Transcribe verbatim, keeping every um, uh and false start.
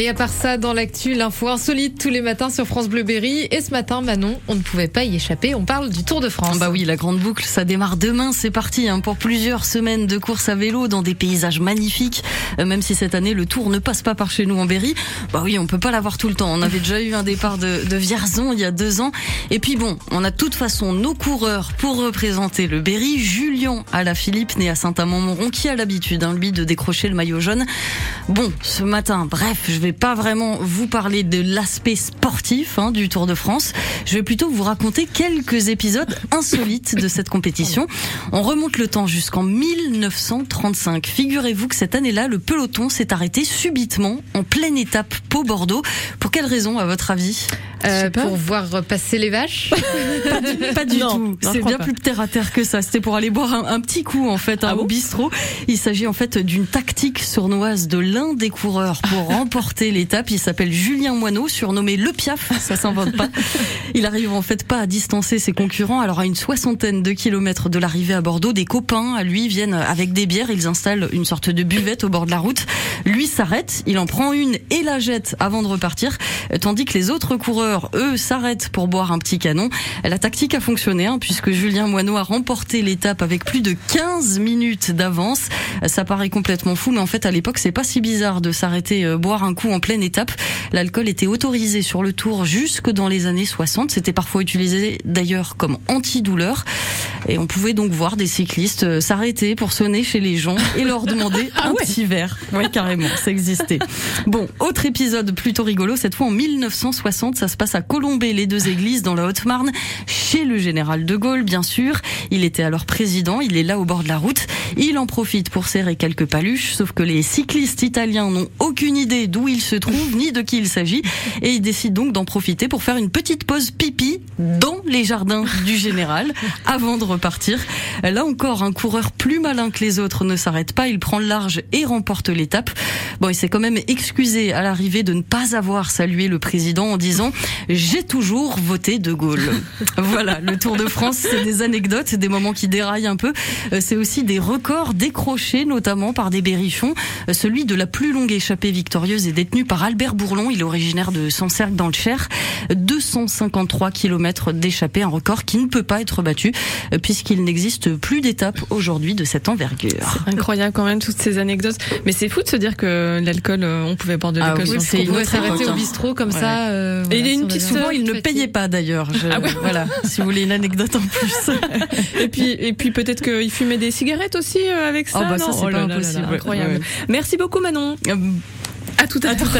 Et à part ça, dans l'actu, l'info insolite tous les matins sur France Bleu Berry. Et ce matin, Manon, on ne pouvait pas y échapper. On parle du Tour de France. Bah oui, la grande boucle, ça démarre demain. C'est parti hein, pour plusieurs semaines de course à vélo dans des paysages magnifiques. Euh, même si cette année, le Tour ne passe pas par chez nous en Berry. Bah oui, on peut pas l'avoir tout le temps. On avait déjà eu un départ de, de Vierzon il y a deux ans. Et puis bon, on a de toute façon nos coureurs pour représenter le Berry. Julien AlaPhilippe, né à Saint-Amand-Montrond, qui a l'habitude, hein, lui, de décrocher le maillot jaune. Bon, ce matin, bref, je vais pas vraiment vous parler de l'aspect sportif hein, du Tour de France. Je vais plutôt vous raconter quelques épisodes insolites de cette compétition. On remonte le temps jusqu'en mille neuf cent trente-cinq. Figurez-vous que cette année-là, le peloton s'est arrêté subitement en pleine étape Pau-Bordeaux. Pour quelle raison, à votre avis ? Euh, pour voir passer les vaches. Pas du, pas du non, tout. C'est bien pas. Plus terre à terre que ça. C'était pour aller boire un, un petit coup en fait ah hein, bon au bistrot. Il s'agit en fait d'une tactique sournoise de l'un des coureurs pour remporter l'étape. Il s'appelle Julien Moineau, surnommé Le Piaf. Ça s'invente pas. Il arrive en fait pas à distancer ses concurrents. Alors à une soixantaine de kilomètres de l'arrivée à Bordeaux, des copains à lui viennent avec des bières. Ils installent une sorte de buvette au bord de la route. Lui s'arrête, il en prend une et la jette avant de repartir, tandis que les autres coureurs eux s'arrêtent pour boire un petit canon. La tactique a fonctionné hein, puisque Julien Moineau a remporté l'étape avec plus de quinze minutes d'avance. Ça paraît complètement fou, mais en fait à l'époque c'est pas si bizarre de s'arrêter euh, boire un coup en pleine étape. L'alcool était autorisé sur le Tour jusque dans les années soixante. C'était parfois utilisé d'ailleurs comme antidouleur. Et on pouvait donc voir des cyclistes euh, s'arrêter pour sonner chez les gens et leur demander ah un ouais. petit verre. Ouais, carrément, ça existait. Bon, autre épisode plutôt rigolo, cette fois en mille neuf cent soixante, ça se passe à Colombey, les deux églises dans la Haute-Marne, chez le général de Gaulle, bien sûr. Il était alors président, il est là au bord de la route. Il en profite pour serrer quelques paluches, sauf que les cyclistes italiens n'ont aucune idée d'où ils se trouvent, ni de qui il s'agit. Et ils décident donc d'en profiter pour faire une petite pause pipi dans les jardins du général, avant de repartir. Là encore, un coureur plus malin que les autres ne s'arrête pas, il prend le large et remporte l'étape. Bon, il s'est quand même excusé à l'arrivée de ne pas avoir salué le président en disant « J'ai toujours voté de Gaulle ». Voilà, le Tour de France, c'est des anecdotes, des moments qui déraillent un peu. C'est aussi des records décrochés, notamment par des berrichons. Celui de la plus longue échappée victorieuse est détenu par Albert Bourlon, il est originaire de Sancerre dans le Cher. deux cent cinquante-trois kilomètres d'échappée, un record qui ne peut pas être battu puisqu'il n'existe plus d'étape aujourd'hui de cette envergure. C'est incroyable quand même toutes ces anecdotes, mais c'est fou de se dire que l'alcool, on pouvait boire de l'alcool. Ah oui, c'est on s'arrêtait au bistrot comme ouais. ça. Euh, voilà, et il y a une petite souvent il ne payait pas d'ailleurs. Je, ah ouais. Voilà, si vous voulez une anecdote en plus. et puis et puis peut-être qu'il fumait des cigarettes aussi avec ça. Oh bah non ça c'est oh pas là impossible. Là là là, incroyable. Ouais. Merci beaucoup Manon. À tout à l'heure.